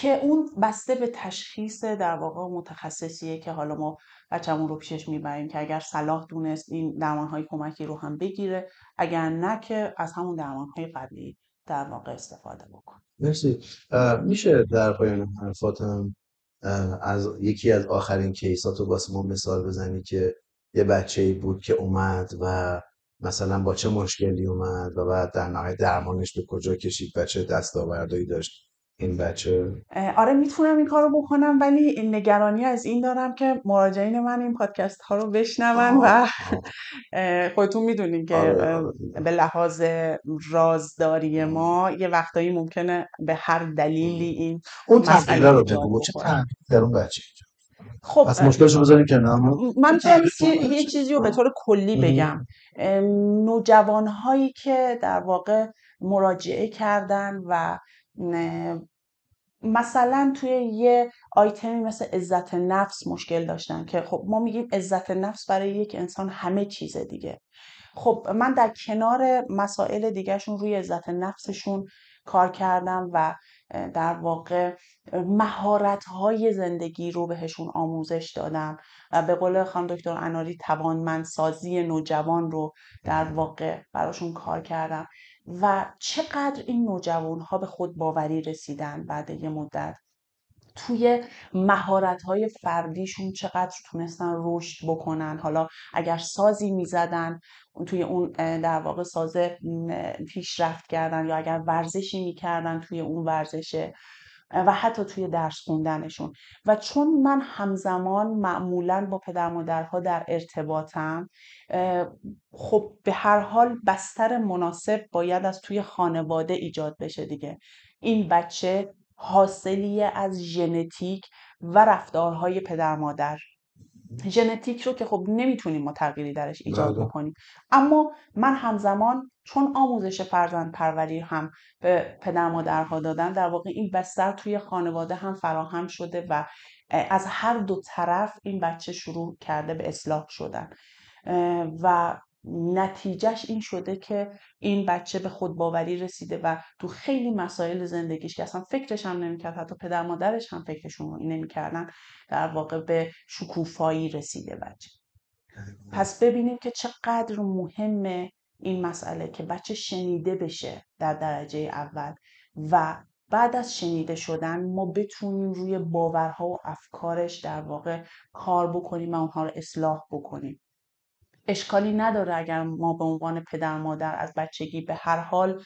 که اون بسته به تشخیص در واقع متخصصیه که حالا ما بچه‌مون رو پیشش میبریم که اگر صلاح دونست این درمان‌های کمکی رو هم بگیره، اگر نه که از همون درمان‌های قبلی در واقع استفاده بکنه. مرسی. میشه در پایان حرفاتم از یکی از آخرین کیساتو واسه ما مثال بزنی که یه بچه‌ای بود که اومد و مثلا با چه مشکلی اومد و بعد در نهایت درمانش به کجا کشید و چه دستاوردهایی داشت این بچه؟ آره میتونم این کارو بکنم، ولی نگرانی از این دارم که مراجعین من این پادکست ها رو بشنون و خودتون میدونین که به لحاظ رازداری ما یه وقتایی ممکنه به هر دلیلی این اون تغییرا رو بگو چه تغییری در اون بچه. خب پس مشکلشو بذاریم کنار. من یه چیزی رو به طور کلی بگم. نوجوانهایی که در واقع مراجعه کردن و مثلا توی یه آیتمی مثل عزت نفس مشکل داشتن که خب ما میگیم عزت نفس برای یک انسان همه چیزه دیگه. خب من در کنار مسائل دیگهشون روی عزت نفسشون کار کردم و در واقع مهارت‌های زندگی رو بهشون آموزش دادم. به قول خانم دکتر اناری توانمندسازی نوجوان رو در واقع براشون کار کردم و چقدر این نوجوان‌ها به خود باوری رسیدن بعد یه مدت، توی مهارت‌های فردیشون چقدر تونستن رشد بکنن. حالا اگر سازی می‌زدن توی اون در واقع ساز پیشرفت کردن یا اگر ورزشی می‌کردن توی اون ورزشه و حتی توی درس خوندنشون. و چون من همزمان معمولاً با پدر مادرها در ارتباطم، خب به هر حال بستر مناسب باید از توی خانواده ایجاد بشه دیگه. این بچه حاصلی از ژنتیک و رفتارهای پدر مادر، ژنتیک رو که خب نمیتونیم ما تغییری درش ایجاد بکنیم، اما من همزمان چون آموزش فرزند پروری هم به پدر مادرها دادن، در واقع این بستر توی خانواده هم فراهم شده و از هر دو طرف این بچه شروع کرده به اصلاح شدن و نتیجهش این شده که این بچه به خودباوری رسیده و تو خیلی مسائل زندگیش که اصلا فکرش هم نمیکرد، حتی پدر مادرش هم فکرشون نمیکردن، در واقع به شکوفایی رسیده بچه. پس ببینیم که چقدر مهمه این مسئله که بچه شنیده بشه در درجه اول، و بعد از شنیده شدن ما بتونیم روی باورها و افکارش در واقع کار بکنیم و اونها رو اصلاح بکنیم. اشکالی نداره اگر ما به عنوان پدر مادر از بچگی به هر حال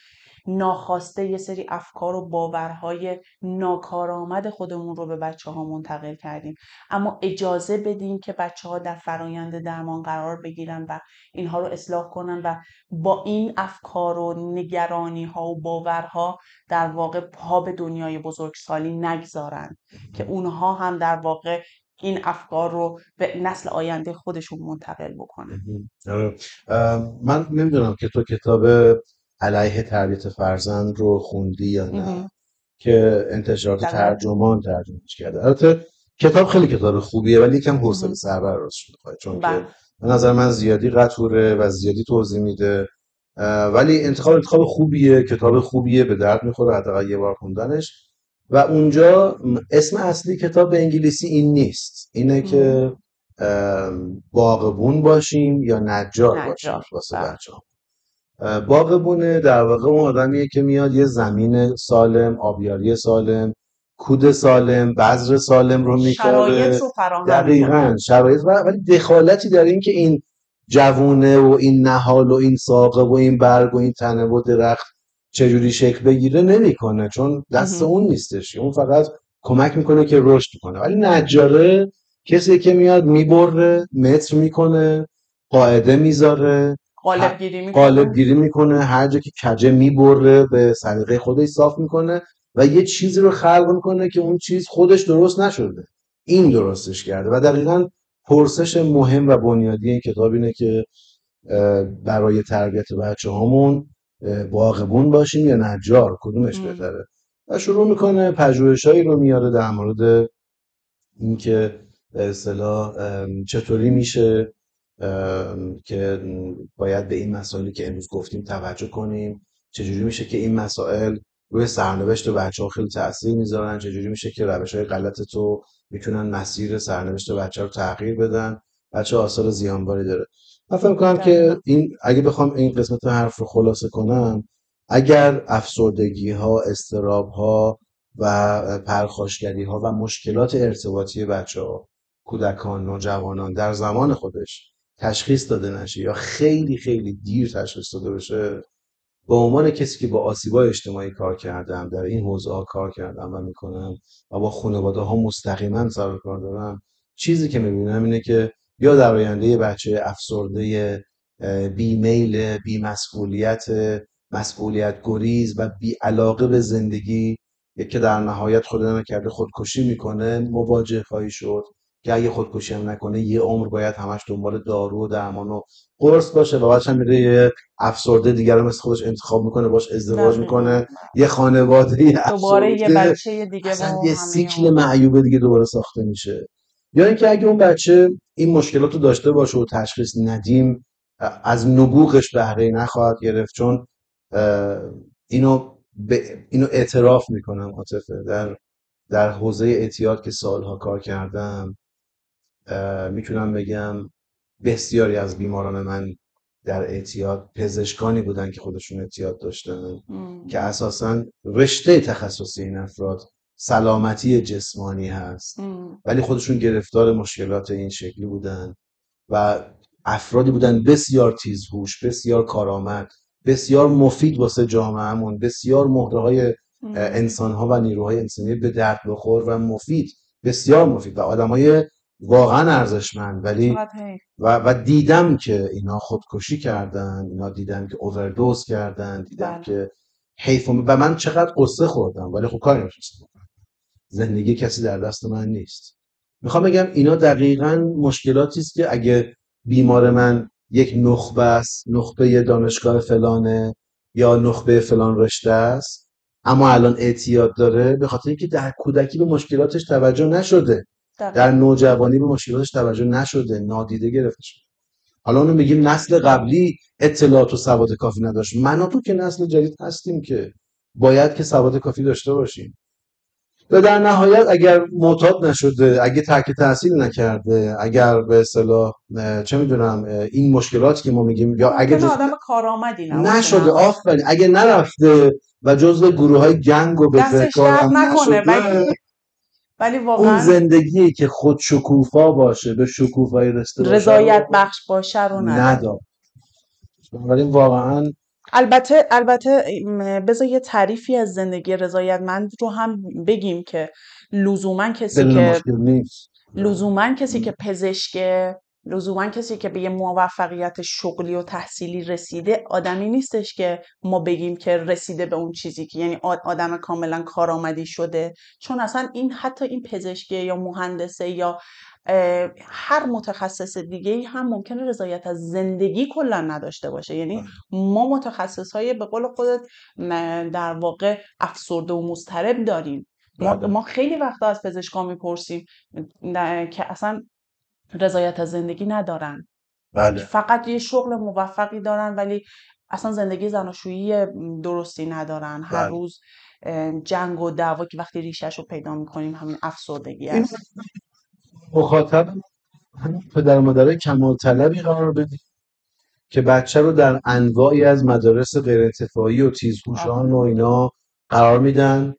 ناخواسته یه سری افکار و باورهای ناکارآمد خودمون رو به بچه ها منتقل کردیم، اما اجازه بدیم که بچه ها در فرایند درمان قرار بگیرن و اینها رو اصلاح کنن و با این افکار و نگرانی ها و باورها در واقع پا به دنیای بزرگسالی نگذارن که اونها هم در واقع این افکار رو به نسل آینده خودشون منتقل بکنه. من نمیدونم که تو کتاب علیه تربیت فرزند رو خوندی یا نه، که انتشارات ترجمان ترجمهش کرده. البته کتاب خیلی کتاب خوبیه ولی یکم حوصله سربر راست شده، چون که به نظر من زیادی قطوره و زیادی توضیح میده، ولی انتخاب خوبیه، کتاب خوبیه، به درد میخوره، حداقل یه بار خوندنش. و اونجا اسم اصلی کتاب به انگلیسی این نیست، اینه که باغبون باشیم یا نجار باشیم. واسه بچه‌ها باغبونه در واقع اون آدمیه که میاد یه زمین سالم، آبیاری سالم، کود سالم، بذر سالم رو میکاره، دقیقاً شرایط، ولی دخالتی در این که این جوونه و این نهال و این ساقه و این برگ و این تنه و درخت چجوری شکل بگیره نمیکنه، چون دست اون نیستش، اون فقط کمک میکنه که رشد کنه. ولی نجاره کسی که میاد میبره، متر میکنه، قاعده میذاره، قالب گیری میکنه، هر جا که کجه میبره به سلیقه خودش صاف میکنه و یه چیزی رو خلق میکنه که اون چیز خودش درست نشده، این درستش کرده. و دقیقاً پرسش مهم و بنیادی این کتاب اینه که برای تربیت بچه‌هامون باغبون باشیم یا نجار، کدومش بهتره؟ و شروع میکنه پژوهشایی رو میاره در مورد اینکه به اصطلاح چطوری میشه که باید به این مسائلی که امروز گفتیم توجه کنیم، چجوری میشه که این مسائل روی سرنوشت بچه‌ها خیلی تاثیر میذارن، چجوری میشه که روش‌های غلط تو میتونن مسیر سرنوشت بچه رو تغییر بدن، بچه آثار زیانباری داره. من فکر می‌کنم که این اگه بخوام این قسمت حرف رو خلاصه کنم، اگر افسردگی‌ها، اضطراب‌ها و پرخاشگری‌ها و مشکلات ارتباطی بچه‌ها، کودکان، نوجوانان در زمان خودش تشخیص داده نشه یا خیلی خیلی دیر تشخیص داده بشه، به عنوان کسی که با آسیب‌های اجتماعی کار کردم، در این حوزه‌ها کار کردم و می‌کنم و با خانواده‌ها مستقیما سر کار دارم، چیزی که می‌بینم اینه که یا در آینده یه بچه افسرده، بیمیل، بیمسئولیت، مسئولیت گریز و بیعلاقه به زندگی که در نهایت خدا نکرده خودکشی میکنه مواجه خواهی شد، که اگه خودکشی هم نکنه یه عمر باید همش دنبال دارو و درمان و قرص باشه و بعدش هم میره یه افسرده دیگر رو مثل خودش انتخاب میکنه، باش ازدواج میکنه، یه خانواده یه دوباره یه بچه دیگه، اصلا یه سیکل معیوبه دیگه دوباره ساخته میشه. یا اینکه اگه اون بچه این مشکلاتو داشته باشه و تشخیص ندیم، از نبوغش بهره نخواهد گرفت، چون اینو اعتراف میکنم عاطفه، در حوزه اعتیاد که سالها کار کردم میتونم بگم بسیاری از بیماران من در اعتیاد پزشکانی بودن که خودشون اعتیاد داشتن که اساساً رشته تخصصی این افراد سلامتی جسمانی هست ولی خودشون گرفتار مشکلات این شکلی بودن و افرادی بودن بسیار تیزهوش، بسیار کارآمد، بسیار مفید واسه جامعهمون، بسیار مهره‌های انسان‌ها و نیروهای انسانی به درد بخور و مفید، بسیار مفید و آدم‌های واقعا ارزشمند، ولی و دیدم که اینا خودکشی کردن، اینا دیدم که اووردوز کردن، دیدم که حیف و من چقدر قصه خوردم، ولی خب کاری نمی‌تونم بکنم، زندگی کسی در دست من نیست. میخوام بگم اینا دقیقاً مشکلاتی است که اگه بیمار من یک نخبه است، نخبه دانشگاه فلانه یا نخبه فلان رشته است، اما الان اعتیاد داره، به خاطر اینکه در کودکی به مشکلاتش توجه نشده، در نوجوانی به مشکلاتش توجه نشده، نادیده گرفته شده. حالا اونو میگیم نسل قبلی اطلاعات و سواد کافی نداشت. من و تو که نسل جدید هستیم که باید که سواد کافی داشته باشیم. و در نهایت اگر معتاد نشده، اگه ترک تحصیل نکرده، اگر به اصطلاح چه میدونم این مشکلات که ما میگیم، یا اگه آدم کارآمدی نشده، آفرین، اگه نرفته و جزو گروهای گنگ و بزهکار هم نشده، ولی واقعا اون زندگی که خود شکوفا باشه، به شکوفایی رسته باشه، رضایت بخش باشه رو نداره. ولی واقعا البته بذار یه تعریفی از زندگی رضایتمند رو هم بگیم که لزوماً کسی که پزشکه، لزوماً کسی که به یه موفقیت شغلی و تحصیلی رسیده، آدمی نیستش که ما بگیم که رسیده به اون چیزی که، یعنی آدم کاملاً کارآمدی شده، چون اصلاً این حتی این پزشکه یا مهندسه یا هر متخصص دیگه‌ای هم ممکنه رضایت از زندگی کلا نداشته باشه. یعنی ما متخصص‌های به قول خودت در واقع افسرده و مضطرب داریم. ما خیلی وقتا از پزشکان می‌پرسیم که اصلا رضایت از زندگی ندارن. بله. فقط یه شغل موفقی دارن ولی اصلا زندگی زناشویی درستی ندارن. بله. هر روز جنگ و دعوا که وقتی ریشه‌ش رو پیدا می‌کنیم همین افسردگی است. مخاطب همین پدر مادرای کمال طلبی قرار بدیم که بچه رو در انواعی از مدارس غیر انتفاعی و تیزهوشان و اینا قرار میدن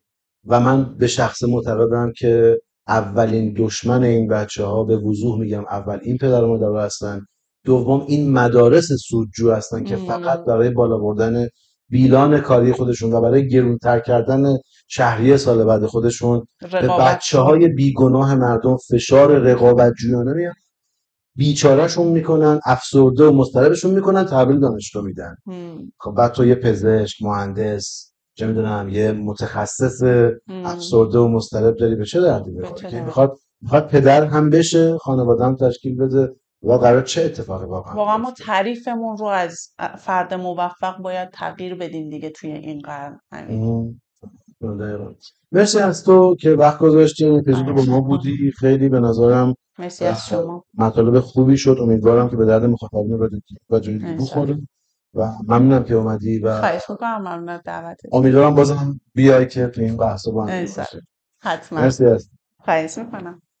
و من به شخص معتقدم که اولین دشمن این بچه ها به وضوح میگم، اول این پدر مادرها هستن، دوم این مدارس سودجو هستن که فقط برای بالا بردن بیلان کاری خودشون و برای گرونتر کردن شهریه سال بعد خودشون به بچه‌های بیگناه مردم فشار رقابت جویانه میاد، بیچاره‌شون میکنن، افسرده و مضطربشون میکنن، تحویل دانشگاه میدن. خب بعد تو یه پزشک، مهندس، چه میدونم یه متخصص افسرده و مضطرب داری، به چه دردی میخوره که میخواد پدر هم بشه، خانواده هم تشکیل بده و قرار چه اتفاقی واقعا ما تعریفمون رو از فرد موفق باید تغییر بدیم دیگه توی این قرن. مرسی از تو که وقت گذاشتی این اپیزود با ما بودی، خیلی به نظرم مرسی از شما، مطالب خوبی شد، امیدوارم که به درد مخاطبین رادیوکلینیک بخوره و ممنونم که اومدی و خواهش می‌کنم، ممنونم دعوتت، امیدوارم بازم بیای که تو این بحث با هم باشی. حتما. مرسی از تو، خواهش می‌کنم.